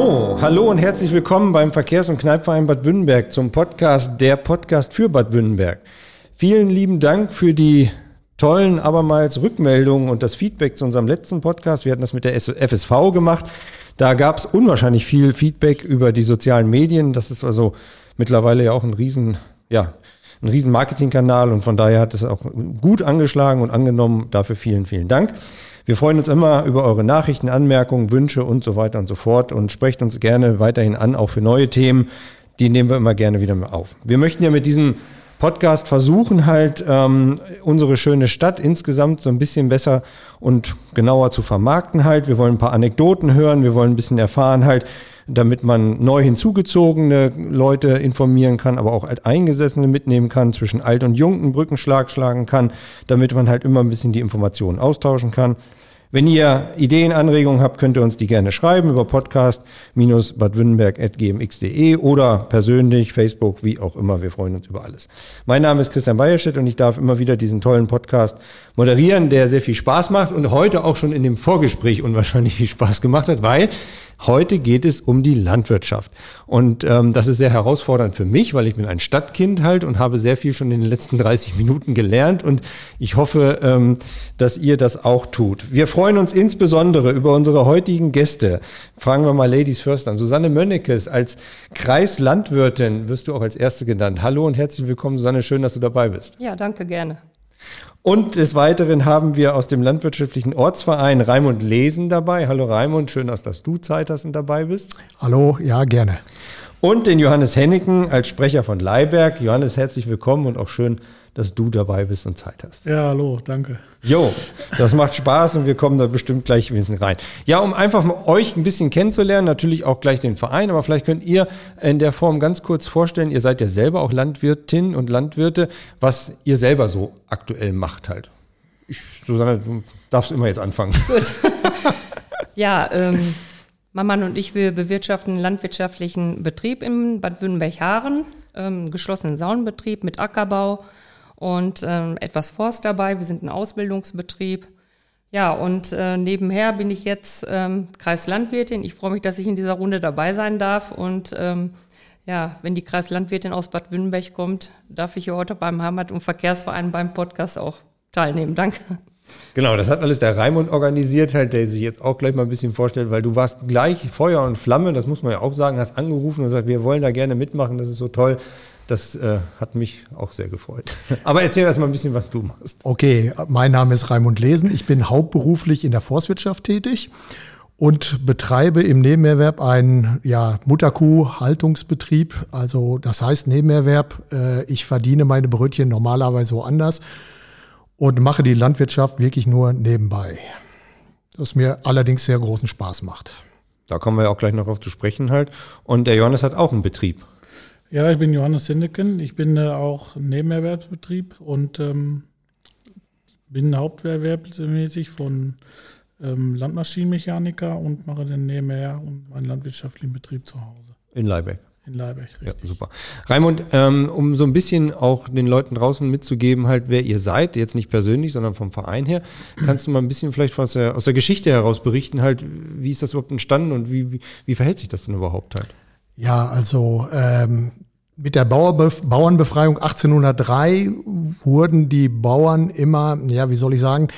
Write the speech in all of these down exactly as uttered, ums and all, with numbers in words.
So, hallo und herzlich willkommen beim Verkehrs- und Kneippverein Bad Wünnenberg zum Podcast, der Podcast für Bad Wünnenberg. Vielen lieben Dank für die tollen abermals Rückmeldungen und das Feedback zu unserem letzten Podcast. Wir hatten das mit der F S V gemacht. Da gab es unwahrscheinlich viel Feedback über die sozialen Medien. Das ist also mittlerweile ja auch ein riesen, ja, ein riesen Marketingkanal und von daher hat es auch gut angeschlagen und angenommen. Dafür vielen, vielen Dank. Wir freuen uns immer über eure Nachrichten, Anmerkungen, Wünsche und so weiter und so fort und sprecht uns gerne weiterhin an, auch für neue Themen. Die nehmen wir immer gerne wieder mit auf. Wir möchten ja mit diesem Podcast versuchen halt, ähm, unsere schöne Stadt insgesamt so ein bisschen besser und genauer zu vermarkten halt. Wir wollen ein paar Anekdoten hören, wir wollen ein bisschen erfahren halt, damit man neu hinzugezogene Leute informieren kann, aber auch Alteingesessene mitnehmen kann, zwischen Alt und Jung einen Brückenschlag schlagen kann, damit man halt immer ein bisschen die Informationen austauschen kann. Wenn ihr Ideen, Anregungen habt, könnt ihr uns die gerne schreiben über podcast Bindestrich badwünnenberg Punkt g m x Punkt d e oder persönlich, Facebook, wie auch immer. Wir freuen uns über alles. Mein Name ist Christian Beierstedt und ich darf immer wieder diesen tollen Podcast moderieren, der sehr viel Spaß macht und heute auch schon in dem Vorgespräch unwahrscheinlich viel Spaß gemacht hat, weil heute geht es um die Landwirtschaft. Und ähm, das ist sehr herausfordernd für mich, weil ich bin ein Stadtkind halt und habe sehr viel schon in den letzten dreißig Minuten gelernt und ich hoffe, ähm, dass ihr das auch tut. Wir freuen uns insbesondere über unsere heutigen Gäste. Fragen wir mal Ladies first an. Susanne Mönnekes als Kreislandwirtin wirst du auch als Erste genannt. Hallo und herzlich willkommen, Susanne. Schön, dass du dabei bist. Ja, danke, gerne. Und des Weiteren haben wir aus dem landwirtschaftlichen Ortsverein Raimund Lesen dabei. Hallo Raimund, schön, dass du Zeit hast und dabei bist. Hallo, ja, gerne. Und den Johannes Henniken als Sprecher von Leibeck. Johannes, herzlich willkommen und auch schön, dass du dabei bist und Zeit hast. Ja, hallo, danke. Jo, das macht Spaß und wir kommen da bestimmt gleich wenigstens rein. Ja, um einfach mal euch ein bisschen kennenzulernen, natürlich auch gleich den Verein, aber vielleicht könnt ihr in der Form ganz kurz vorstellen, ihr seid ja selber auch Landwirtinnen und Landwirte, was ihr selber so aktuell macht halt. Ich, Susanne, du darfst immer jetzt anfangen. Gut. Ja, ähm, mein Mann und ich, wir bewirtschaften einen landwirtschaftlichen Betrieb in Bad Wünnenberg-Haaren, ähm, geschlossenen Saunenbetrieb mit Ackerbau und ähm, etwas Forst dabei. Wir sind ein Ausbildungsbetrieb. Ja, und äh, nebenher bin ich jetzt ähm, Kreislandwirtin. Ich freue mich, dass ich in dieser Runde dabei sein darf. Und ähm, ja, wenn die Kreislandwirtin aus Bad Wünnenberg kommt, darf ich hier heute beim Heimat- und Verkehrsverein beim Podcast auch teilnehmen. Danke. Genau, das hat alles der Raimund organisiert, halt, der sich jetzt auch gleich mal ein bisschen vorstellt, weil du warst gleich Feuer und Flamme, das muss man ja auch sagen, hast angerufen und gesagt, wir wollen da gerne mitmachen, das ist so toll. Das äh, hat mich auch sehr gefreut. Aber erzähl erst mal ein bisschen, was du machst. Okay, mein Name ist Raimund Lesen, ich bin hauptberuflich in der Forstwirtschaft tätig und betreibe im Nebenerwerb einen ja, Mutterkuh-Haltungsbetrieb. Also das heißt Nebenerwerb, äh, ich verdiene meine Brötchen normalerweise woanders. Und mache die Landwirtschaft wirklich nur nebenbei, was mir allerdings sehr großen Spaß macht. Da kommen wir ja auch gleich noch drauf zu sprechen halt. Und der Johannes hat auch einen Betrieb. Ja, ich bin Johannes Sindeken. Ich bin äh, auch im Nebenerwerbsbetrieb und ähm, bin haupterwerbsmäßig von ähm, Landmaschinenmechaniker und mache dann nebenher meinen landwirtschaftlichen Betrieb zu Hause. In Leibeck. In Leibeck, richtig. Ja, super. Raimund, ähm, um so ein bisschen auch den Leuten draußen mitzugeben, halt, wer ihr seid, jetzt nicht persönlich, sondern vom Verein her, kannst du mal ein bisschen vielleicht aus der, aus der Geschichte heraus berichten, halt, wie ist das überhaupt entstanden und wie, wie, wie verhält sich das denn überhaupt halt? Ja, also ähm, mit der Bauerbef- Bauernbefreiung achtzehnhundertdrei wurden die Bauern immer, ja, wie soll ich sagen,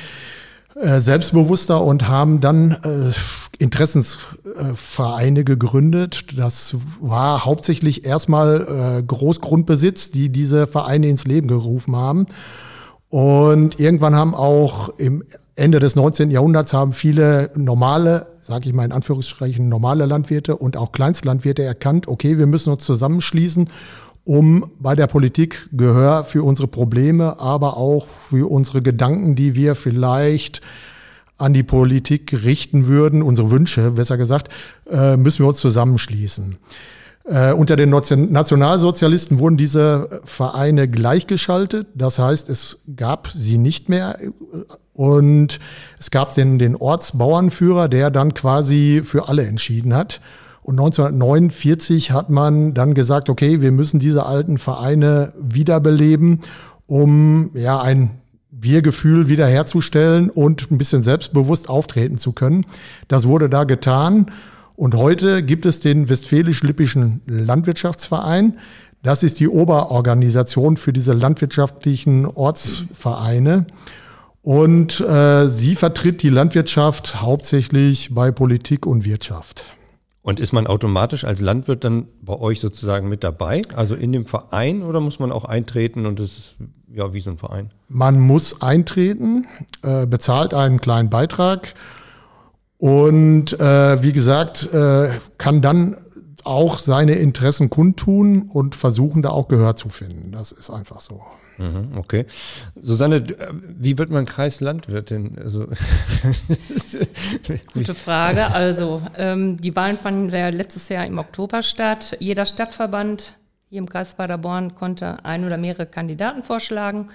selbstbewusster und haben dann äh, Interessensvereine gegründet. Das war hauptsächlich erstmal äh, Großgrundbesitz, die diese Vereine ins Leben gerufen haben. Und irgendwann haben auch im Ende des neunzehnten Jahrhunderts haben viele normale, sage ich mal in Anführungsstrichen, normale Landwirte und auch Kleinstlandwirte erkannt, okay, wir müssen uns zusammenschließen, um bei der Politik Gehör für unsere Probleme, aber auch für unsere Gedanken, die wir vielleicht an die Politik richten würden, unsere Wünsche, besser gesagt, müssen wir uns zusammenschließen. Unter den Nationalsozialisten wurden diese Vereine gleichgeschaltet, das heißt, es gab sie nicht mehr und es gab den, den Ortsbauernführer, der dann quasi für alle entschieden hat. Und neunzehnhundertneunundvierzig hat man dann gesagt, okay, wir müssen diese alten Vereine wiederbeleben, um ja ein Wir-Gefühl wiederherzustellen und ein bisschen selbstbewusst auftreten zu können. Das wurde da getan. Und heute gibt es den Westfälisch-Lippischen Landwirtschaftsverein. Das ist die Oberorganisation für diese landwirtschaftlichen Ortsvereine. Und äh, sie vertritt die Landwirtschaft hauptsächlich bei Politik und Wirtschaft. Und ist man automatisch als Landwirt dann bei euch sozusagen mit dabei, also in dem Verein, oder muss man auch eintreten und das ist ja wie so ein Verein? Man muss eintreten, äh, bezahlt einen kleinen Beitrag und äh, wie gesagt, äh, kann dann auch seine Interessen kundtun und versuchen, da auch Gehör zu finden. Das ist einfach so. Okay. Susanne, wie wird man Kreislandwirtin? Also gute Frage. Also ähm, die Wahlen fanden ja letztes Jahr im Oktober statt. Jeder Stadtverband hier im Kreis Paderborn konnte ein oder mehrere Kandidaten vorschlagen,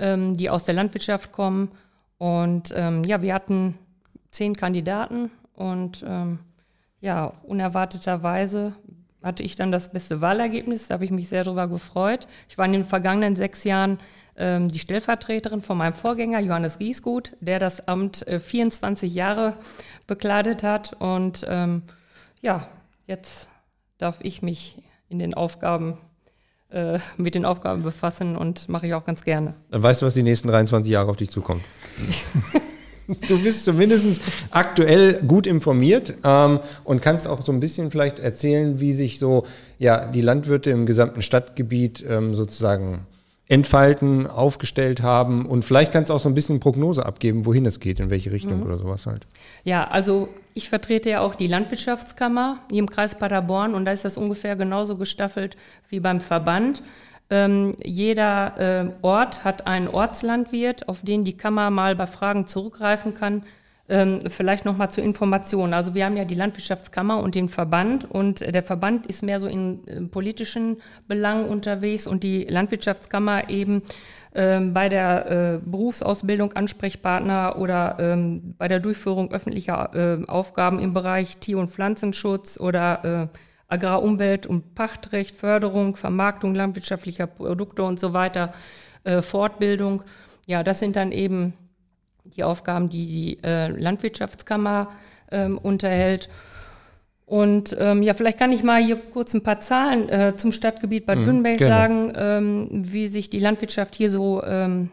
ähm, die aus der Landwirtschaft kommen. Und ähm, ja, wir hatten zehn Kandidaten und ähm, ja, unerwarteterweise hatte ich dann das beste Wahlergebnis, da habe ich mich sehr darüber gefreut. Ich war in den vergangenen sechs Jahren ähm, die Stellvertreterin von meinem Vorgänger Johannes Giesgut, der das Amt äh, vierundzwanzig Jahre bekleidet hat. Und ähm, ja, jetzt darf ich mich in den Aufgaben, äh, mit den Aufgaben befassen und mache ich auch ganz gerne. Dann weißt du, was die nächsten dreiundzwanzig Jahre auf dich zukommen. Du bist zumindest aktuell gut informiert ähm, und kannst auch so ein bisschen vielleicht erzählen, wie sich so ja die Landwirte im gesamten Stadtgebiet ähm, sozusagen entfalten, aufgestellt haben. Und vielleicht kannst du auch so ein bisschen Prognose abgeben, wohin es geht, in welche Richtung mhm. oder sowas halt. Ja, also ich vertrete ja auch die Landwirtschaftskammer hier im Kreis Paderborn und da ist das ungefähr genauso gestaffelt wie beim Verband. Ähm, jeder äh, Ort hat einen Ortslandwirt, auf den die Kammer mal bei Fragen zurückgreifen kann. Ähm, vielleicht nochmal zur Information. Also wir haben ja die Landwirtschaftskammer und den Verband und der Verband ist mehr so in äh, politischen Belangen unterwegs und die Landwirtschaftskammer eben ähm, bei der äh, Berufsausbildung Ansprechpartner oder ähm, bei der Durchführung öffentlicher äh, Aufgaben im Bereich Tier- und Pflanzenschutz oder äh, Agrarumwelt- und Pachtrecht, Förderung, Vermarktung landwirtschaftlicher Produkte und so weiter, äh, Fortbildung. Ja, das sind dann eben die Aufgaben, die die äh, Landwirtschaftskammer ähm, unterhält. Und ähm, ja, vielleicht kann ich mal hier kurz ein paar Zahlen äh, zum Stadtgebiet Bad Wünnenberg mhm, sagen, ähm, wie sich die Landwirtschaft hier so ähm,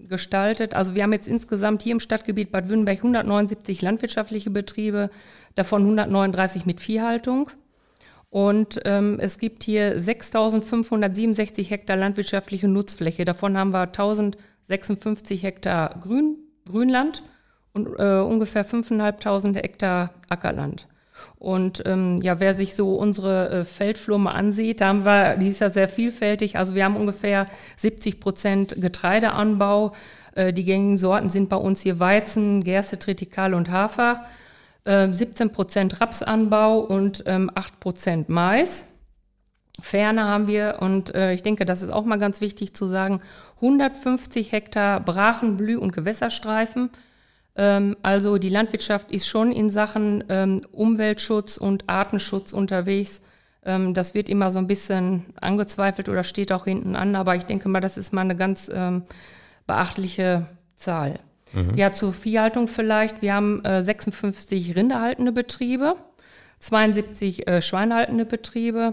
gestaltet. Also wir haben jetzt insgesamt hier im Stadtgebiet Bad Wünnenberg hundertneunundsiebzig landwirtschaftliche Betriebe, davon hundertneununddreißig mit Viehhaltung. Und ähm, es gibt hier sechstausendfünfhundertsiebenundsechzig Hektar landwirtschaftliche Nutzfläche. Davon haben wir tausendsechsundfünfzig Hektar Grün, Grünland und äh, ungefähr fünftausendfünfhundert Hektar Ackerland. Und ähm, ja, wer sich so unsere äh, Feldflur mal ansieht, da haben wir, die ist ja sehr vielfältig. Also wir haben ungefähr siebzig Prozent Getreideanbau. Äh, die gängigen Sorten sind bei uns hier Weizen, Gerste, Triticale und Hafer. siebzehn Prozent Rapsanbau und ähm, acht Prozent Mais. Ferner haben wir, und äh, ich denke, das ist auch mal ganz wichtig zu sagen, hundertfünfzig Hektar Brachen, Blüh- und Gewässerstreifen. Ähm, also die Landwirtschaft ist schon in Sachen ähm, Umweltschutz und Artenschutz unterwegs. Ähm, das wird immer so ein bisschen angezweifelt oder steht auch hinten an, aber ich denke mal, das ist mal eine ganz ähm, beachtliche Zahl. Mhm. Ja, zur Viehhaltung vielleicht. Wir haben äh, sechsundfünfzig rinderhaltende Betriebe, zweiundsiebzig äh, schweinehaltende Betriebe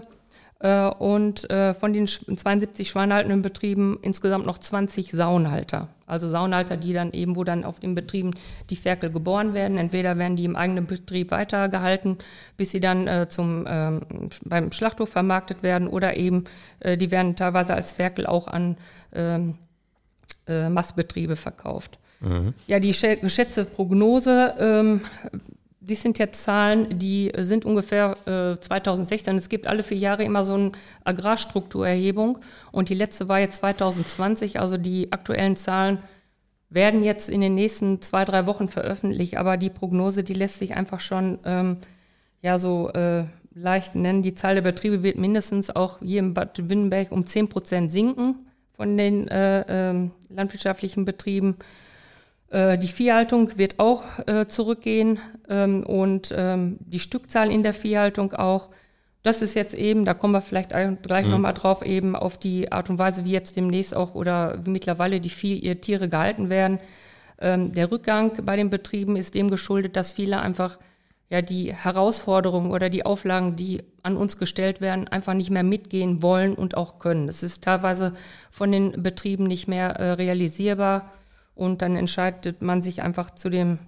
äh, und äh, von den zweiundsiebzig schweinehaltenden Betrieben insgesamt noch zwanzig Sauenhalter. Also Sauenhalter, die dann eben, wo dann auf den Betrieben die Ferkel geboren werden. Entweder werden die im eigenen Betrieb weitergehalten, bis sie dann äh, zum, äh, beim Schlachthof vermarktet werden oder eben, äh, die werden teilweise als Ferkel auch an äh, äh, Mastbetriebe verkauft. Ja, die geschätzte Prognose, ähm, das sind ja Zahlen, die sind ungefähr äh, zweitausendsechzehn. Es gibt alle vier Jahre immer so eine Agrarstrukturerhebung und die letzte war jetzt zweitausendzwanzig. Also die aktuellen Zahlen werden jetzt in den nächsten zwei, drei Wochen veröffentlicht. Aber die Prognose, die lässt sich einfach schon ähm, ja so äh, leicht nennen. Die Zahl der Betriebe wird mindestens auch hier in Bad Wünnenberg um zehn Prozent sinken von den äh, äh, landwirtschaftlichen Betrieben. Die Viehhaltung wird auch äh, zurückgehen ähm, und ähm, die Stückzahl in der Viehhaltung auch. Das ist jetzt eben, da kommen wir vielleicht ein, gleich mhm. nochmal drauf, eben auf die Art und Weise, wie jetzt demnächst auch oder wie mittlerweile die Vieh, Tiere gehalten werden. Ähm, der Rückgang bei den Betrieben ist dem geschuldet, dass viele einfach ja die Herausforderungen oder die Auflagen, die an uns gestellt werden, einfach nicht mehr mitgehen wollen und auch können. Das ist teilweise von den Betrieben nicht mehr äh, realisierbar und dann entscheidet man sich einfach zu dem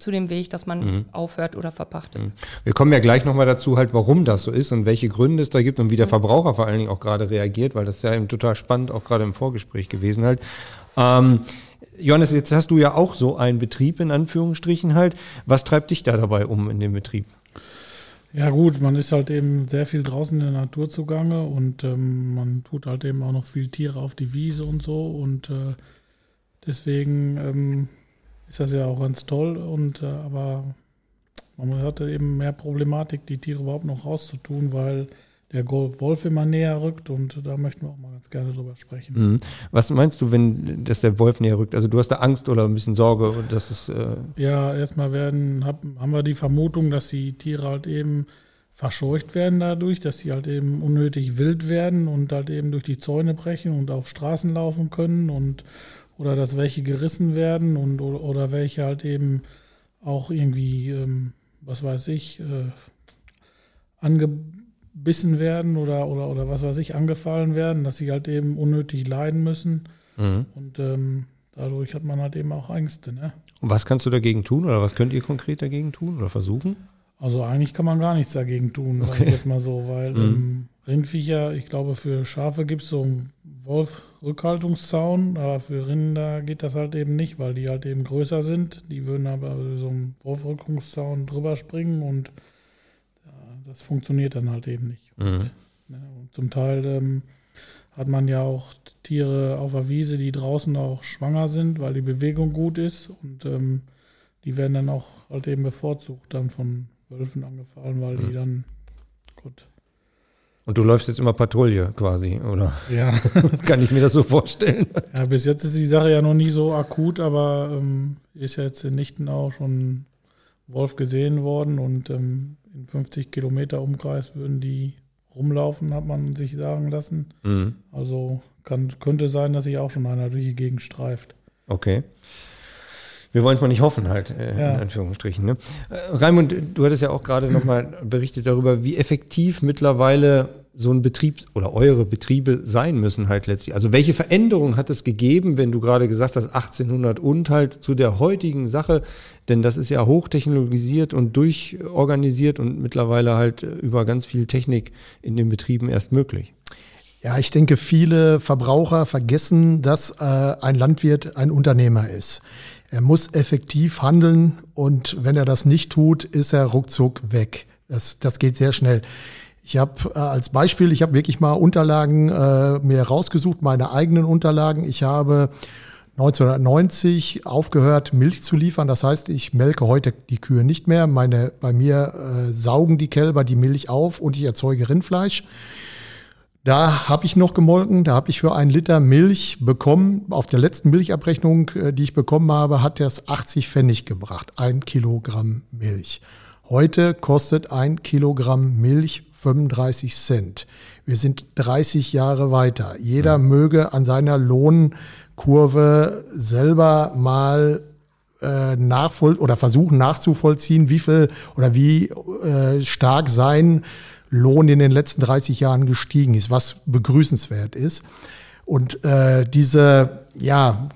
zu dem Weg, dass man mhm. aufhört oder verpachtet. Wir kommen ja gleich nochmal dazu, halt, warum das so ist und welche Gründe es da gibt und wie der Verbraucher vor allen Dingen auch gerade reagiert, weil das ist ja eben total spannend, auch gerade im Vorgespräch gewesen halt. Ähm, Johannes, jetzt hast du ja auch so einen Betrieb in Anführungsstrichen halt. Was treibt dich da dabei um in dem Betrieb? Ja gut, man ist halt eben sehr viel draußen in der Natur zugange und ähm, man tut halt eben auch noch viel Tiere auf die Wiese und so und äh, deswegen... Ähm, ist das ja auch ganz toll, und äh, aber man hatte eben mehr Problematik, die Tiere überhaupt noch rauszutun, weil der Wolf immer näher rückt, und da möchten wir auch mal ganz gerne drüber sprechen. Mhm. Was meinst du, wenn dass der Wolf näher rückt? Also du hast da Angst oder ein bisschen Sorge? Dass es, äh ja, erstmal werden hab, haben wir die Vermutung, dass die Tiere halt eben verscheucht werden dadurch, dass sie halt eben unnötig wild werden und halt eben durch die Zäune brechen und auf Straßen laufen können und oder dass welche gerissen werden und oder welche halt eben auch irgendwie, ähm, was weiß ich, äh, angebissen werden oder, oder, oder was weiß ich, angefallen werden, dass sie halt eben unnötig leiden müssen. Mhm. Und ähm, dadurch hat man halt eben auch Ängste. Ne? Und was kannst du dagegen tun oder was könnt ihr konkret dagegen tun oder versuchen? Also eigentlich kann man gar nichts dagegen tun, okay. Sage ich jetzt mal so, weil mhm. ähm, Rindviecher, ich glaube, für Schafe gibt es so einen Wolf-Rückhaltungszaun, aber für Rinder geht das halt eben nicht, weil die halt eben größer sind. Die würden aber so einen Wolf-Rückhaltungszaun drüber springen und ja, das funktioniert dann halt eben nicht. Mhm. Und, ja, und zum Teil ähm, hat man ja auch Tiere auf der Wiese, die draußen auch schwanger sind, weil die Bewegung gut ist, und ähm, die werden dann auch halt eben bevorzugt dann von Wölfen angefallen, weil mhm. die dann gut. Und du läufst jetzt immer Patrouille quasi, oder? Ja. Kann ich mir das so vorstellen? Ja, bis jetzt ist die Sache ja noch nicht so akut, aber ähm, ist ja jetzt in Lichtenau schon Wolf gesehen worden, und ähm, in fünfzig Kilometer Umkreis würden die rumlaufen, hat man sich sagen lassen. Mhm. Also kann, könnte sein, dass sich auch schon einer durch die Gegend streift. Okay. Wir wollen es mal nicht hoffen halt, äh, ja. in Anführungsstrichen. Ne? Äh, Raimund, du hattest ja auch gerade nochmal berichtet darüber, wie effektiv mittlerweile so ein Betrieb oder eure Betriebe sein müssen halt letztlich. Also welche Veränderung hat es gegeben, wenn du gerade gesagt hast, achtzehnhundert und halt zu der heutigen Sache, denn das ist ja hochtechnologisiert und durchorganisiert und mittlerweile halt über ganz viel Technik in den Betrieben erst möglich. Ja, ich denke, viele Verbraucher vergessen, dass äh, ein Landwirt ein Unternehmer ist. Er muss effektiv handeln, und wenn er das nicht tut, ist er ruckzuck weg. Das, das geht sehr schnell. Ich habe äh, als Beispiel, ich habe wirklich mal Unterlagen äh, mir rausgesucht, meine eigenen Unterlagen. Ich habe neunzehnhundertneunzig aufgehört, Milch zu liefern. Das heißt, ich melke heute die Kühe nicht mehr. Meine, bei mir äh, saugen die Kälber die Milch auf und ich erzeuge Rindfleisch. Da habe ich noch gemolken, da habe ich für einen Liter Milch bekommen. Auf der letzten Milchabrechnung, die ich bekommen habe, hat das achtzig Pfennig gebracht, ein Kilogramm Milch. Heute kostet ein Kilogramm Milch fünfunddreißig Cent. Wir sind dreißig Jahre weiter. Jeder mhm. möge an seiner Lohnkurve selber mal äh, nachvoll- oder versuchen nachzuvollziehen, wie viel oder wie äh, stark sein Lohn in den letzten dreißig Jahren gestiegen ist, was begrüßenswert ist. Und äh, diese ja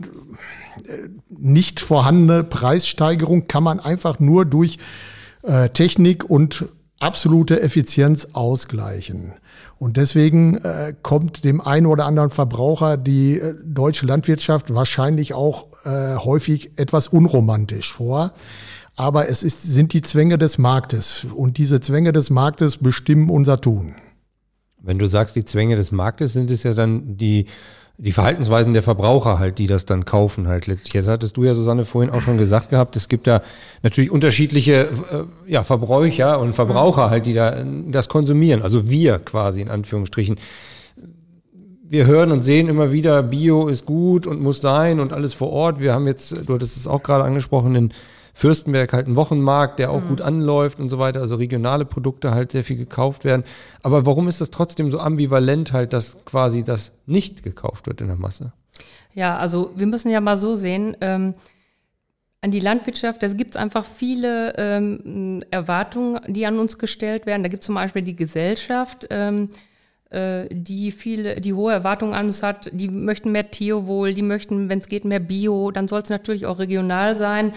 nicht vorhandene Preissteigerung kann man einfach nur durch äh, Technik und absolute Effizienz ausgleichen. Und deswegen äh, kommt dem einen oder anderen Verbraucher die äh, deutsche Landwirtschaft wahrscheinlich auch äh, häufig etwas unromantisch vor. Aber es ist, sind die Zwänge des Marktes, und diese Zwänge des Marktes bestimmen unser Tun. Wenn du sagst, die Zwänge des Marktes, sind es ja dann die, die Verhaltensweisen der Verbraucher halt, die das dann kaufen halt letztlich. Jetzt hattest du ja, Susanne, vorhin auch schon gesagt gehabt, es gibt da natürlich unterschiedliche äh, ja, Verbräucher und Verbraucher halt, die da das konsumieren. Also wir quasi in Anführungsstrichen. Wir hören und sehen immer wieder, Bio ist gut und muss sein und alles vor Ort. Wir haben jetzt, du hattest es auch gerade angesprochen, in Fürstenberg halt einen Wochenmarkt, der auch mhm. gut anläuft und so weiter, also regionale Produkte halt sehr viel gekauft werden. Aber warum ist das trotzdem so ambivalent halt, dass quasi das nicht gekauft wird in der Masse? Ja, also wir müssen ja mal so sehen, ähm, an die Landwirtschaft, das gibt es einfach viele ähm, Erwartungen, die an uns gestellt werden. Da gibt es zum Beispiel die Gesellschaft, ähm, äh, die viele, die hohe Erwartungen an uns hat. Die möchten mehr Tierwohl, die möchten, wenn es geht, mehr Bio. Dann soll es natürlich auch regional sein.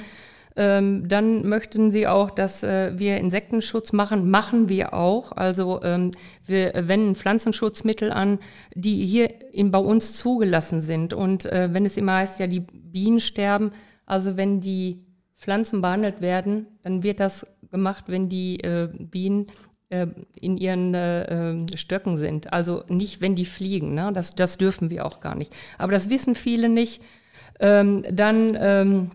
Ähm, dann möchten sie auch, dass äh, wir Insektenschutz machen. Machen wir auch. Also ähm, wir wenden Pflanzenschutzmittel an, die hier in, bei uns zugelassen sind. Und äh, wenn es immer heißt, ja, die Bienen sterben, also wenn die Pflanzen behandelt werden, dann wird das gemacht, wenn die äh, Bienen äh, in ihren äh, Stöcken sind. Also nicht, wenn die fliegen. Ne? Das, das dürfen wir auch gar nicht. Aber das wissen viele nicht. Ähm, dann ähm,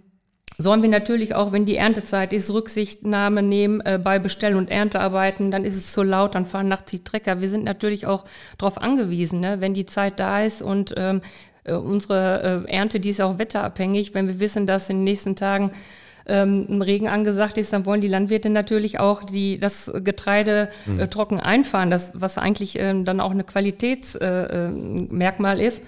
sollen wir natürlich auch, wenn die Erntezeit ist, Rücksichtnahme nehmen äh, bei Bestell- und Erntearbeiten. Dann ist es zu laut, dann fahren nachts die Trecker. Wir sind natürlich auch darauf angewiesen, ne? Wenn die Zeit da ist und ähm, Äh, unsere äh, Ernte, die ist auch wetterabhängig. Wenn wir wissen, dass in den nächsten Tagen ähm, ein Regen angesagt ist, dann wollen die Landwirte natürlich auch die, das Getreide äh, trocken einfahren, das, was eigentlich äh, dann auch eine Qualitätsmerkmal äh, äh, ist.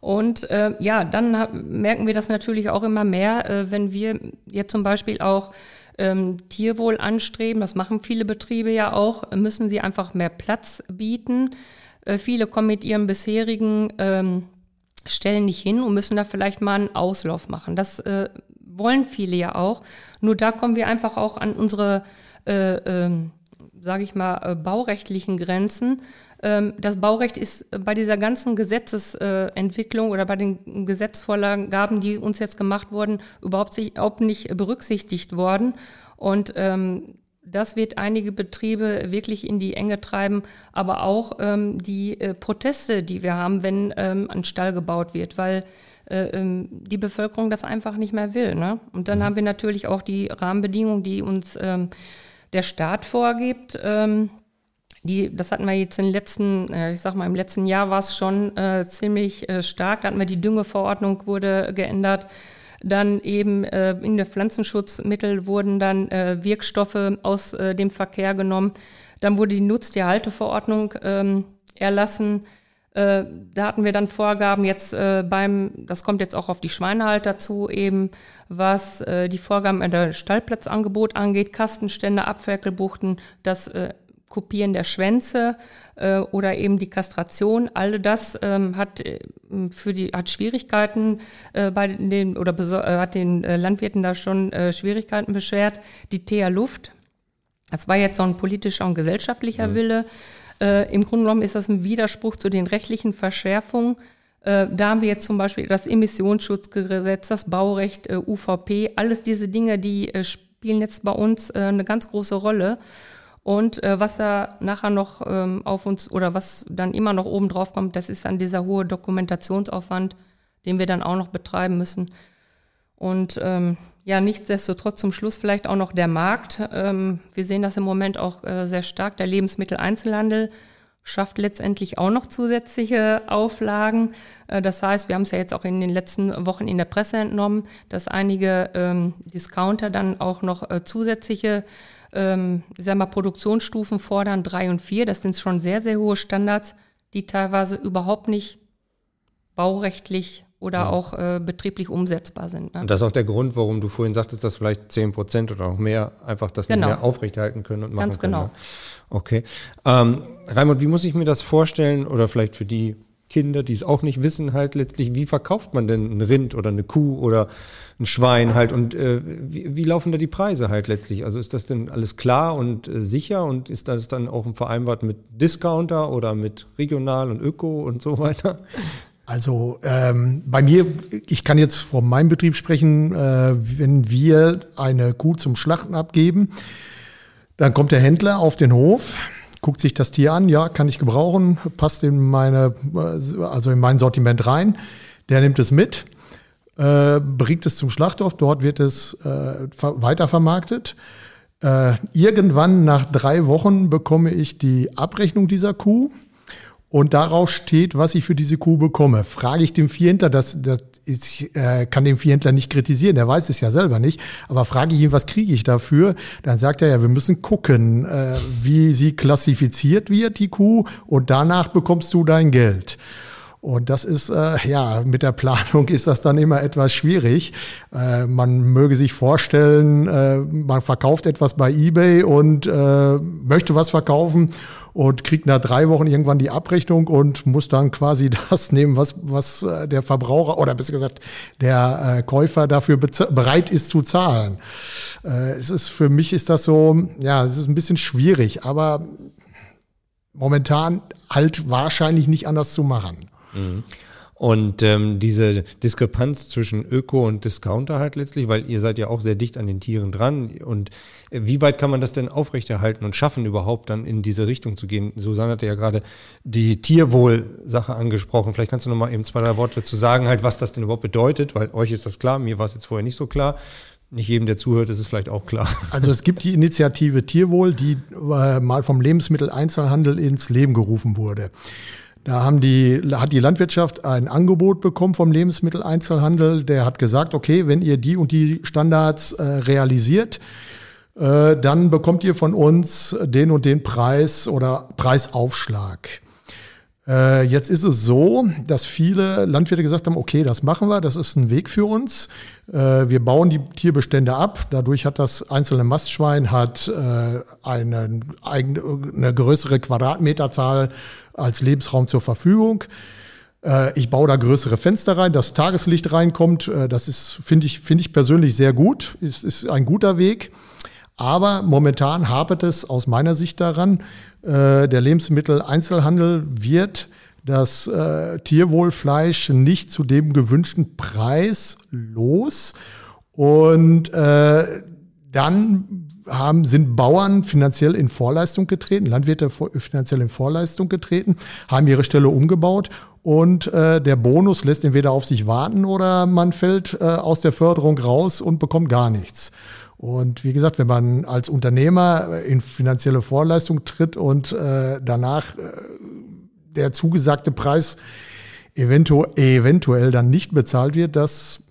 Und äh, ja, dann hab, merken wir das natürlich auch immer mehr, äh, wenn wir jetzt zum Beispiel auch ähm, Tierwohl anstreben. Das machen viele Betriebe ja auch, müssen sie einfach mehr Platz bieten. Äh, viele kommen mit ihrem bisherigen ähm, stellen nicht hin und müssen da vielleicht mal einen Auslauf machen. Das äh, wollen viele ja auch. Nur da kommen wir einfach auch an unsere, äh, äh, sage ich mal, äh, baurechtlichen Grenzen. Ähm, das Baurecht ist bei dieser ganzen Gesetzesentwicklung äh, oder bei den Gesetzesvorgaben, die uns jetzt gemacht wurden, überhaupt sich, überhaupt nicht berücksichtigt worden. Und ähm, das wird einige Betriebe wirklich in die Enge treiben, aber auch ähm, die äh, Proteste, die wir haben, wenn ähm, ein Stall gebaut wird, weil äh, ähm, die Bevölkerung das einfach nicht mehr will. Ne? Und dann haben wir natürlich auch die Rahmenbedingungen, die uns ähm, der Staat vorgibt. Ähm, die, das hatten wir jetzt in den letzten, äh, ich sag mal, im letzten Jahr war es schon äh, ziemlich äh, stark. Da hatten wir die Düngeverordnung, wurde geändert. Dann eben äh, in der Pflanzenschutzmittel wurden dann äh, Wirkstoffe aus äh, dem Verkehr genommen. Dann wurde die Nutztierhalteverordnung ähm, erlassen. Äh, da hatten wir dann Vorgaben jetzt äh, beim, das kommt jetzt auch auf die Schweinehalter zu, eben was äh, die Vorgaben an der Stallplatzangebot angeht, Kastenstände, Abferkelbuchten, das äh, Kopieren der Schwänze äh, oder eben die Kastration, all das ähm, hat für die hat Schwierigkeiten äh, bei den oder äh, hat den äh, Landwirten da schon äh, Schwierigkeiten beschwert. Die T H Luft, das war jetzt so ein politischer und gesellschaftlicher mhm. Wille. Äh, Im Grunde genommen ist das ein Widerspruch zu den rechtlichen Verschärfungen. Äh, da haben wir jetzt zum Beispiel das Emissionsschutzgesetz, das Baurecht, äh, U V P, alles diese Dinge, die äh, spielen jetzt bei uns äh, eine ganz große Rolle. Und äh, was da nachher noch ähm, auf uns oder was dann immer noch oben drauf kommt, das ist dann dieser hohe Dokumentationsaufwand, den wir dann auch noch betreiben müssen. Und ähm, ja, nichtsdestotrotz zum Schluss vielleicht auch noch der Markt. Ähm, wir sehen das im Moment auch äh, sehr stark. Der Lebensmitteleinzelhandel schafft letztendlich auch noch zusätzliche Auflagen. Äh, das heißt, wir haben es ja jetzt auch in den letzten Wochen in der Presse entnommen, dass einige ähm, Discounter dann auch noch äh, zusätzliche Ähm, ich sag mal, Produktionsstufen fordern, drei und vier. Das sind schon sehr, sehr hohe Standards, die teilweise überhaupt nicht baurechtlich oder ja. auch äh, betrieblich umsetzbar sind. Ne? Und das ist auch der Grund, warum du vorhin sagtest, dass vielleicht zehn Prozent oder auch mehr einfach das genau. nicht mehr aufrechterhalten können und machen Ganz können. Ganz genau. Ne? Okay. Ähm, Raimund, wie muss ich mir das vorstellen oder vielleicht für die Kinder, die es auch nicht wissen, halt letztlich, wie verkauft man denn ein Rind oder eine Kuh oder ein Schwein halt und äh, wie, wie laufen da die Preise halt letztlich? Also ist das denn alles klar und äh, sicher und ist das dann auch vereinbart mit Discounter oder mit regional und Öko und so weiter? Also ähm, bei mir, ich kann jetzt von meinem Betrieb sprechen, äh, wenn wir eine Kuh zum Schlachten abgeben, dann kommt der Händler auf den Hof, guckt sich das Tier an, ja, kann ich gebrauchen, passt in meine, also in mein Sortiment rein. Der nimmt es mit, äh, bringt es zum Schlachthof, dort wird es äh, weitervermarktet. Äh, irgendwann nach drei Wochen bekomme ich die Abrechnung dieser Kuh und darauf steht, was ich für diese Kuh bekomme. Frage ich den Viehhändler, das, das ist, äh, kann den Viehhändler nicht kritisieren, der weiß es ja selber nicht, aber frage ich ihn, was kriege ich dafür? Dann sagt er ja, wir müssen gucken, äh, wie sie klassifiziert wird, die Kuh, und danach bekommst du dein Geld. Und das ist, äh, ja, mit der Planung ist das dann immer etwas schwierig. Äh, man möge sich vorstellen, äh, man verkauft etwas bei eBay und äh, möchte was verkaufen und kriegt nach drei Wochen irgendwann die Abrechnung und muss dann quasi das nehmen, was, was äh, der Verbraucher oder besser gesagt der äh, Käufer dafür bereit ist zu zahlen. Äh, es ist, für mich ist das so, ja, es ist ein bisschen schwierig, aber momentan halt wahrscheinlich nicht anders zu machen. Und ähm, diese Diskrepanz zwischen Öko und Discounter halt letztlich, weil ihr seid ja auch sehr dicht an den Tieren dran. Und äh, wie weit kann man das denn aufrechterhalten und schaffen, überhaupt dann in diese Richtung zu gehen? Susanne hatte ja gerade die Tierwohl-Sache angesprochen. Vielleicht kannst du noch mal eben zwei, drei Worte zu sagen, halt, was das denn überhaupt bedeutet, weil euch ist das klar, mir war es jetzt vorher nicht so klar. Nicht jedem, der zuhört, ist es vielleicht auch klar. Also es gibt die Initiative Tierwohl, die äh, mal vom Lebensmitteleinzelhandel ins Leben gerufen wurde. Da haben die, hat die Landwirtschaft ein Angebot bekommen vom Lebensmitteleinzelhandel. Der hat gesagt, okay, wenn ihr die und die Standards äh, realisiert, äh, dann bekommt ihr von uns den und den Preis oder Preisaufschlag. Äh, jetzt ist es so, dass viele Landwirte gesagt haben, okay, das machen wir, das ist ein Weg für uns. Äh, wir bauen die Tierbestände ab. Dadurch hat das einzelne Mastschwein hat, äh, eine, eine größere Quadratmeterzahl als Lebensraum zur Verfügung. Ich baue da größere Fenster rein, dass Tageslicht reinkommt. Das ist, finde ich, finde ich persönlich sehr gut. Es ist ein guter Weg. Aber momentan hapert es aus meiner Sicht daran, der Lebensmitteleinzelhandel wird das Tierwohlfleisch nicht zu dem gewünschten Preis los. Und dann Haben, sind Bauern finanziell in Vorleistung getreten, Landwirte finanziell in Vorleistung getreten, haben ihre Ställe umgebaut und äh, der Bonus lässt entweder auf sich warten oder man fällt äh, aus der Förderung raus und bekommt gar nichts. Und wie gesagt, wenn man als Unternehmer in finanzielle Vorleistung tritt und äh, danach äh, der zugesagte Preis eventu- eventuell dann nicht bezahlt wird, das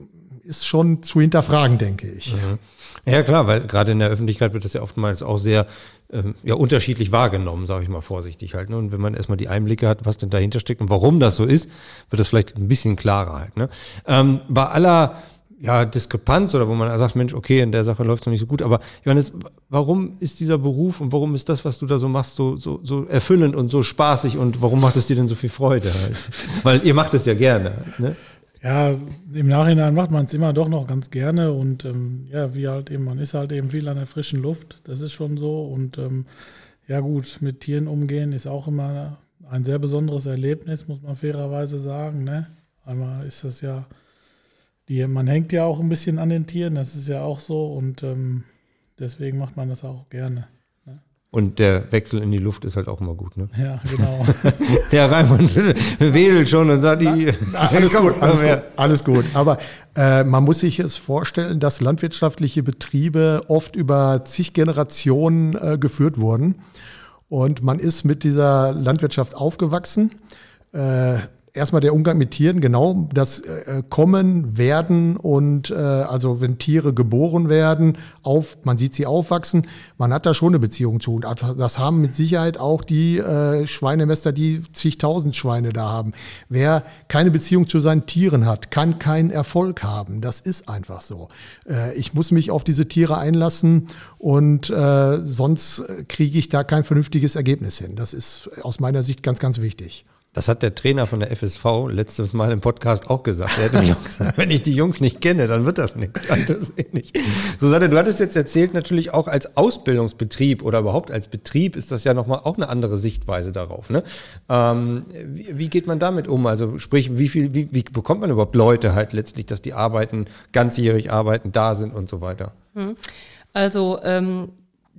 ist schon zu hinterfragen, denke ich. Mhm. Ja klar, weil gerade in der Öffentlichkeit wird das ja oftmals auch sehr ähm, ja, unterschiedlich wahrgenommen, sage ich mal vorsichtig halt. Ne? Und wenn man erstmal die Einblicke hat, was denn dahinter steckt und warum das so ist, wird das vielleicht ein bisschen klarer halt. Ne? Ähm, bei aller ja, Diskrepanz oder wo man sagt, Mensch, okay, in der Sache läuft es noch nicht so gut, aber Johannes, warum ist dieser Beruf und warum ist das, was du da so machst, so, so, so erfüllend und so spaßig und warum macht es dir denn so viel Freude halt? Weil ihr macht es ja gerne halt, ne? Ja, im Nachhinein macht man es immer doch noch ganz gerne und ähm, ja, wie halt eben, man ist halt eben viel an der frischen Luft, das ist schon so und ähm, ja gut, mit Tieren umgehen ist auch immer ein sehr besonderes Erlebnis, muss man fairerweise sagen, ne? Einmal ist das ja, die, man hängt ja auch ein bisschen an den Tieren, das ist ja auch so und ähm, deswegen macht man das auch gerne. Und der Wechsel in die Luft ist halt auch immer gut, ne? Ja, genau. Der Raimund wedelt schon und sagt, na, na, alles, gut, alles, gut, alles gut. Aber äh, man muss sich es vorstellen, dass landwirtschaftliche Betriebe oft über zig Generationen äh, geführt wurden. Und man ist mit dieser Landwirtschaft aufgewachsen. Äh, Erstmal der Umgang mit Tieren, genau, das äh, Kommen, Werden und äh, also wenn Tiere geboren werden, auf, man sieht sie aufwachsen, man hat da schon eine Beziehung zu. Und das haben mit Sicherheit auch die äh, Schweinemester, die zigtausend Schweine da haben. Wer keine Beziehung zu seinen Tieren hat, kann keinen Erfolg haben. Das ist einfach so. Äh, ich muss mich auf diese Tiere einlassen und äh, sonst kriege ich da kein vernünftiges Ergebnis hin. Das ist aus meiner Sicht ganz, ganz wichtig. Das hat der Trainer von der F S V letztes Mal im Podcast auch gesagt. Er hat nämlich auch gesagt, wenn ich die Jungs nicht kenne, dann wird das nichts. Das eh nicht. Susanne, du hattest jetzt erzählt, natürlich auch als Ausbildungsbetrieb oder überhaupt als Betrieb ist das ja nochmal auch eine andere Sichtweise darauf. Ne? Ähm, wie, wie geht man damit um? Also sprich, wie viel, wie, wie bekommt man überhaupt Leute halt letztlich, dass die arbeiten, ganzjährig arbeiten, da sind und so weiter? Also ähm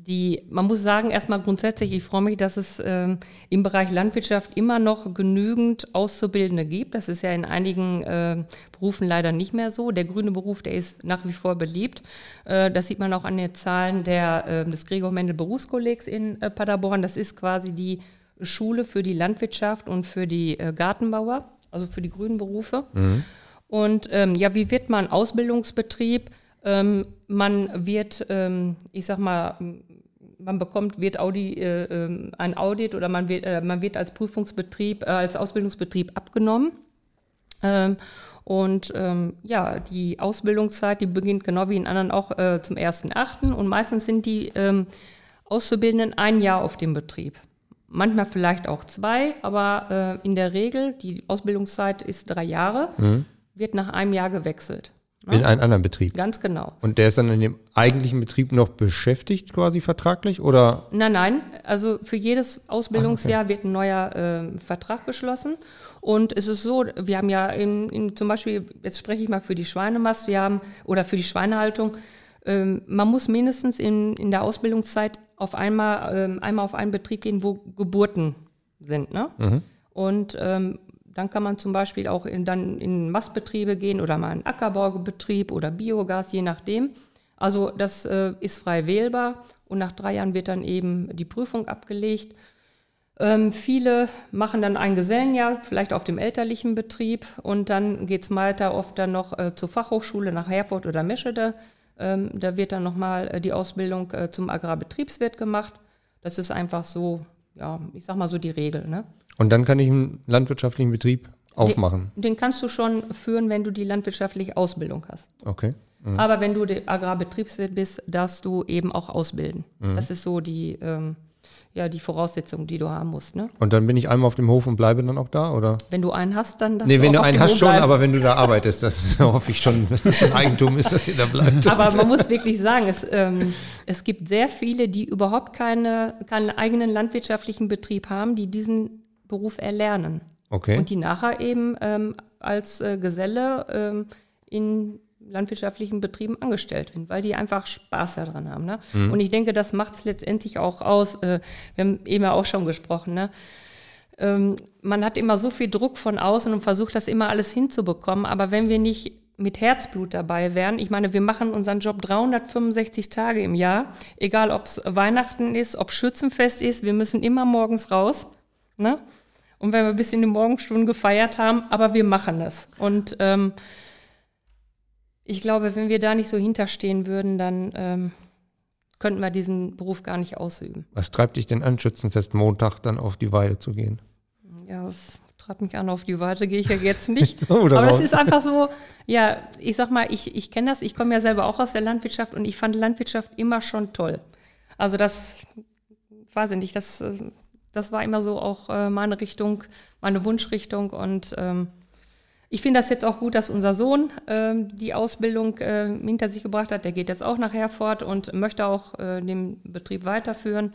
Die, man muss sagen, erstmal grundsätzlich, ich freue mich, dass es ähm, im Bereich Landwirtschaft immer noch genügend Auszubildende gibt. Das ist ja in einigen äh, Berufen leider nicht mehr so. Der grüne Beruf, der ist nach wie vor beliebt. Äh, das sieht man auch an den Zahlen der, äh, des Gregor-Mendel-Berufskollegs in äh, Paderborn. Das ist quasi die Schule für die Landwirtschaft und für die äh, Gartenbauer, also für die grünen Berufe. Mhm. Und ähm, ja, wie wird man Ausbildungsbetrieb? Ähm, man wird, ähm, ich sag mal, man bekommt, wird Audi, äh, ein Audit oder man wird, äh, man wird als Prüfungsbetrieb, äh, als Ausbildungsbetrieb abgenommen. Ähm, und ähm, ja, die Ausbildungszeit, die beginnt genau wie in anderen auch äh, zum ersten achten und meistens sind die ähm, Auszubildenden ein Jahr auf dem Betrieb. Manchmal vielleicht auch zwei, aber äh, in der Regel, die Ausbildungszeit ist drei Jahre, mhm. wird nach einem Jahr gewechselt. Ne? In einen anderen Betrieb? Ganz genau. Und der ist dann in dem eigentlichen Betrieb noch beschäftigt quasi vertraglich, oder? Nein, nein. Also für jedes Ausbildungsjahr Ach, okay. wird ein neuer äh, Vertrag geschlossen. Und es ist so, wir haben ja in, in, zum Beispiel, jetzt spreche ich mal für die Schweinemast, wir haben, oder für die Schweinehaltung, ähm, man muss mindestens in, in der Ausbildungszeit auf einmal, ähm, einmal auf einen Betrieb gehen, wo Geburten sind. Ne? Mhm. Und ähm, dann kann man zum Beispiel auch in, dann in Mastbetriebe gehen oder mal einen Ackerbaubetrieb oder Biogas, je nachdem. Also das äh, ist frei wählbar und nach drei Jahren wird dann eben die Prüfung abgelegt. Ähm, viele machen dann ein Gesellenjahr, vielleicht auf dem elterlichen Betrieb und dann geht es weiter oft dann noch äh, zur Fachhochschule nach Herford oder Meschede. Ähm, da wird dann nochmal die Ausbildung äh, zum Agrarbetriebswirt gemacht. Das ist einfach so, ja, ich sag mal so die Regel. Ne? Und dann kann ich einen landwirtschaftlichen Betrieb aufmachen? Den, den kannst du schon führen, wenn du die landwirtschaftliche Ausbildung hast. Okay. Mhm. Aber wenn du der Agrarbetriebswirt bist, darfst du eben auch ausbilden. Mhm. Das ist so die, ähm, ja, die Voraussetzung, die du haben musst. Ne? Und dann bin ich einmal auf dem Hof und bleibe dann auch da, oder? Wenn du einen hast, dann darfst nee, du Nee, wenn auch du einen hast Hof schon, bleiben. Aber wenn du da arbeitest, das hoffe ich schon, wenn das ein Eigentum ist, dass ihr da bleibt. Aber man muss wirklich sagen, es, ähm, es gibt sehr viele, die überhaupt keine, keinen eigenen landwirtschaftlichen Betrieb haben, die diesen Beruf erlernen. Okay. Und die nachher eben ähm, als äh, Geselle ähm, in landwirtschaftlichen Betrieben angestellt sind, weil die einfach Spaß daran haben. Ne? Mhm. Und ich denke, das macht es letztendlich auch aus. Äh, wir haben eben auch schon gesprochen. Ne? Ähm, man hat immer so viel Druck von außen und versucht, das immer alles hinzubekommen. Aber wenn wir nicht mit Herzblut dabei wären, ich meine, wir machen unseren Job dreihundertfünfundsechzig Tage im Jahr, egal ob es Weihnachten ist, ob Schützenfest ist, wir müssen immer morgens raus. Ne? Und wenn wir bis in die Morgenstunden gefeiert haben, aber wir machen das. Und ähm, ich glaube, wenn wir da nicht so hinterstehen würden, dann ähm, könnten wir diesen Beruf gar nicht ausüben. Was treibt dich denn an, Schützenfest Montag dann auf die Weide zu gehen? Ja, das treibt mich an, auf die Weide gehe ich ja jetzt nicht. Oder aber es ist einfach so, ja, ich sag mal, ich, ich kenne das, ich komme ja selber auch aus der Landwirtschaft und ich fand Landwirtschaft immer schon toll. Also das, weiß ich nicht, das, das war immer so auch meine Richtung, meine Wunschrichtung und ähm, ich finde das jetzt auch gut, dass unser Sohn ähm, die Ausbildung äh, hinter sich gebracht hat. Der geht jetzt auch nach Herford und möchte auch äh, den Betrieb weiterführen.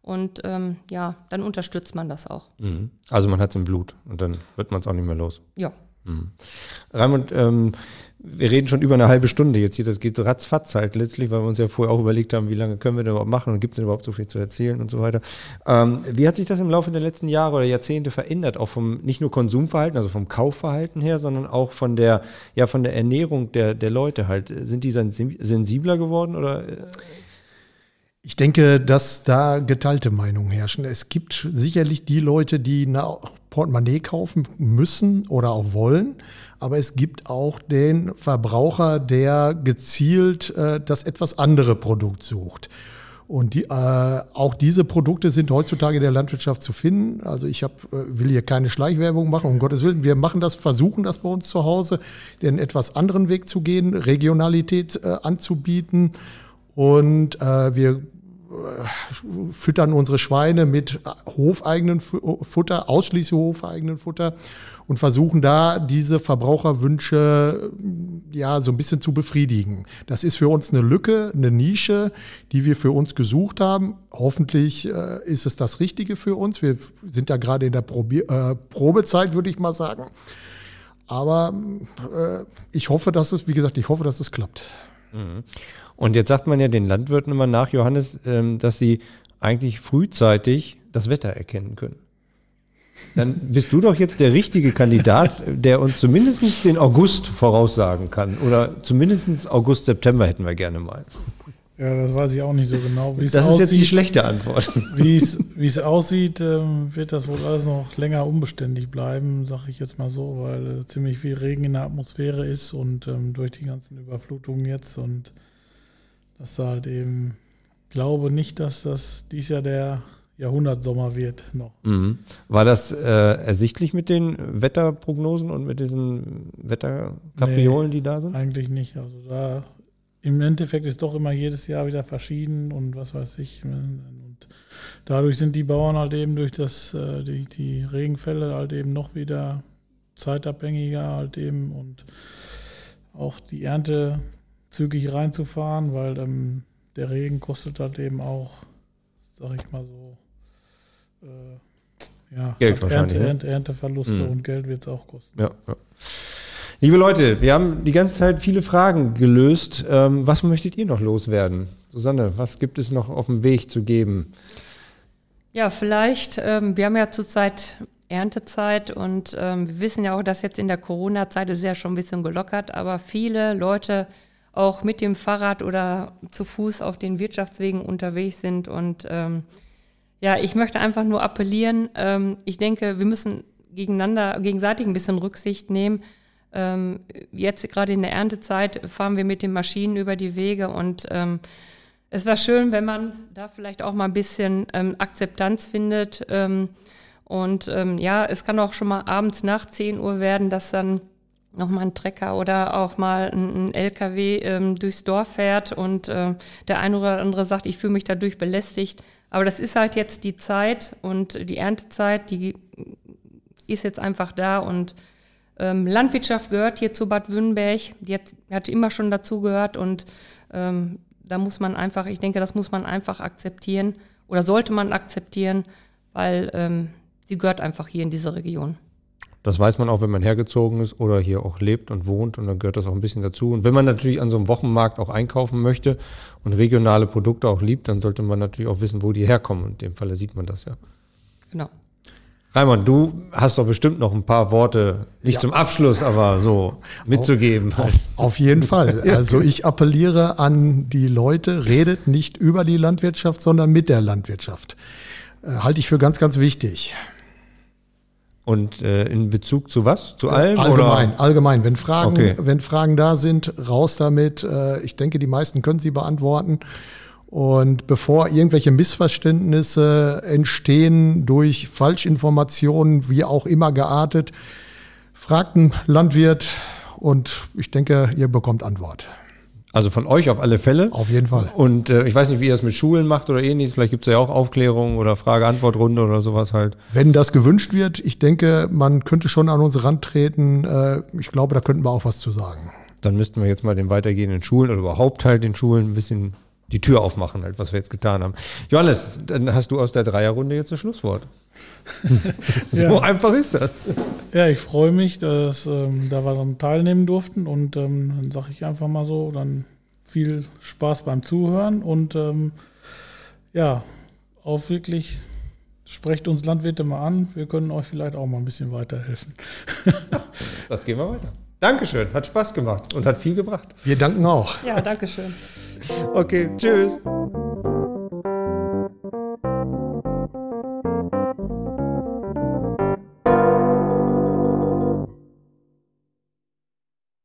Und ähm, ja, dann unterstützt man das auch. Mhm. Also man hat es im Blut und dann wird man es auch nicht mehr los. Ja. Mhm. Raimund, ähm, wir reden schon über eine halbe Stunde jetzt hier. Das geht ratzfatz halt letztlich, weil wir uns ja vorher auch überlegt haben, wie lange können wir denn überhaupt machen und gibt es denn überhaupt so viel zu erzählen und so weiter. Ähm, wie hat sich das im Laufe der letzten Jahre oder Jahrzehnte verändert? Auch vom nicht nur Konsumverhalten, also vom Kaufverhalten her, sondern auch von der, ja, von der Ernährung der, der Leute halt. Sind die sensibler geworden oder? Ich denke, dass da geteilte Meinungen herrschen. Es gibt sicherlich die Leute, die ein Portemonnaie kaufen müssen oder auch wollen, aber es gibt auch den Verbraucher, der gezielt äh, das etwas andere Produkt sucht. Und die, äh, auch diese Produkte sind heutzutage in der Landwirtschaft zu finden. Also ich hab, will hier keine Schleichwerbung machen, um Gottes Willen. Wir machen das, versuchen das bei uns zu Hause, den etwas anderen Weg zu gehen, Regionalität äh, anzubieten. Und äh, wir äh, füttern unsere Schweine mit hofeigenen Futter, ausschließlich hofeigenen Futter und versuchen da diese Verbraucherwünsche ja so ein bisschen zu befriedigen. Das ist für uns eine Lücke, eine Nische, die wir für uns gesucht haben. Hoffentlich äh, ist es das Richtige für uns. Wir sind da gerade in der Probi- äh, Probezeit, würde ich mal sagen. Aber äh, ich hoffe, dass es, wie gesagt, ich hoffe, dass es klappt. Und jetzt sagt man ja den Landwirten immer nach, Johannes, dass sie eigentlich frühzeitig das Wetter erkennen können. Dann bist du doch jetzt der richtige Kandidat, der uns zumindest den August voraussagen kann. Oder zumindest August, September hätten wir gerne mal. Ja, das weiß ich auch nicht so genau. Wie es das ist aussieht, jetzt die schlechte Antwort. Wie es, wie es aussieht, wird das wohl alles noch länger unbeständig bleiben, sage ich jetzt mal so, weil ziemlich viel Regen in der Atmosphäre ist und durch die ganzen Überflutungen jetzt und dass da halt eben glaube nicht, dass das dies Jahr der Jahrhundertsommer wird noch. Mhm. War das äh, ersichtlich mit den Wetterprognosen und mit diesen Wetterkapriolen, nee, die da sind? Eigentlich nicht. Also da im Endeffekt ist doch immer jedes Jahr wieder verschieden und was weiß ich. Und dadurch sind die Bauern halt eben durch das die, die Regenfälle halt eben noch wieder zeitabhängiger halt eben und auch die Ernte zügig reinzufahren, weil ähm, der Regen kostet halt eben auch, sag ich mal so, äh, ja, Geld wahrscheinlich, Ernte, ne? Ernteverluste, mhm, und Geld wird es auch kosten. Ja, ja. Liebe Leute, wir haben die ganze Zeit viele Fragen gelöst. Ähm, was möchtet ihr noch loswerden? Susanne, was gibt es noch auf dem Weg zu geben? Ja, vielleicht, ähm, wir haben ja zurzeit Erntezeit und ähm, wir wissen ja auch, dass jetzt in der Corona-Zeit ist ja schon ein bisschen gelockert, aber viele Leute auch mit dem Fahrrad oder zu Fuß auf den Wirtschaftswegen unterwegs sind. Und ähm, ja, ich möchte einfach nur appellieren, ähm, ich denke, wir müssen gegeneinander, gegenseitig ein bisschen Rücksicht nehmen. Ähm, jetzt gerade in der Erntezeit fahren wir mit den Maschinen über die Wege und ähm, es wäre schön, wenn man da vielleicht auch mal ein bisschen ähm, Akzeptanz findet. Ähm, und ähm, ja, es kann auch schon mal abends nach zehn Uhr werden, dass dann nochmal ein Trecker oder auch mal ein, ein L K W ähm, durchs Dorf fährt und äh, der eine oder andere sagt, ich fühle mich dadurch belästigt. Aber das ist halt jetzt die Zeit und die Erntezeit, die ist jetzt einfach da und ähm, Landwirtschaft gehört hier zu Bad Wünnenberg, die hat, hat immer schon dazugehört und ähm, da muss man einfach, ich denke, das muss man einfach akzeptieren oder sollte man akzeptieren, weil ähm, sie gehört einfach hier in diese Region. Das weiß man auch, wenn man hergezogen ist oder hier auch lebt und wohnt und dann gehört das auch ein bisschen dazu. Und wenn man natürlich an so einem Wochenmarkt auch einkaufen möchte und regionale Produkte auch liebt, dann sollte man natürlich auch wissen, wo die herkommen. In dem Falle sieht man das ja. Genau. Raimund, du hast doch bestimmt noch ein paar Worte, nicht ja. zum Abschluss, aber so mitzugeben. Auf, auf jeden Fall. Also ich appelliere an die Leute, redet nicht über die Landwirtschaft, sondern mit der Landwirtschaft. Halte ich für ganz, ganz wichtig. Und äh, in Bezug zu was? Zu allem? Allgemein, oder? allgemein. Wenn Fragen, okay. wenn Fragen da sind, raus damit. Ich denke, die meisten können sie beantworten. Und bevor irgendwelche Missverständnisse entstehen durch Falschinformationen, wie auch immer geartet, fragt einen Landwirt und ich denke, ihr bekommt Antwort. Also von euch auf alle Fälle. Auf jeden Fall. Und äh, ich weiß nicht, wie ihr das mit Schulen macht oder ähnliches. Vielleicht gibt es ja auch Aufklärung oder Frage-Antwort-Runde oder sowas halt. Wenn das gewünscht wird, ich denke, man könnte schon an uns rantreten. Äh, ich glaube, da könnten wir auch was zu sagen. Dann müssten wir jetzt mal den weitergehenden Schulen oder überhaupt halt den Schulen ein bisschen die Tür aufmachen, halt, was wir jetzt getan haben. Johannes, dann hast du aus der Dreierrunde jetzt ein Schlusswort. So ja. einfach ist das. Ja, ich freue mich, dass ähm, da wir dann teilnehmen durften und ähm, dann sage ich einfach mal so, dann viel Spaß beim Zuhören und ähm, ja, auch wirklich sprecht uns Landwirte mal an, wir können euch vielleicht auch mal ein bisschen weiterhelfen. Das gehen wir weiter. Dankeschön, hat Spaß gemacht und hat viel gebracht. Wir danken auch. Ja, dankeschön. Okay, tschüss.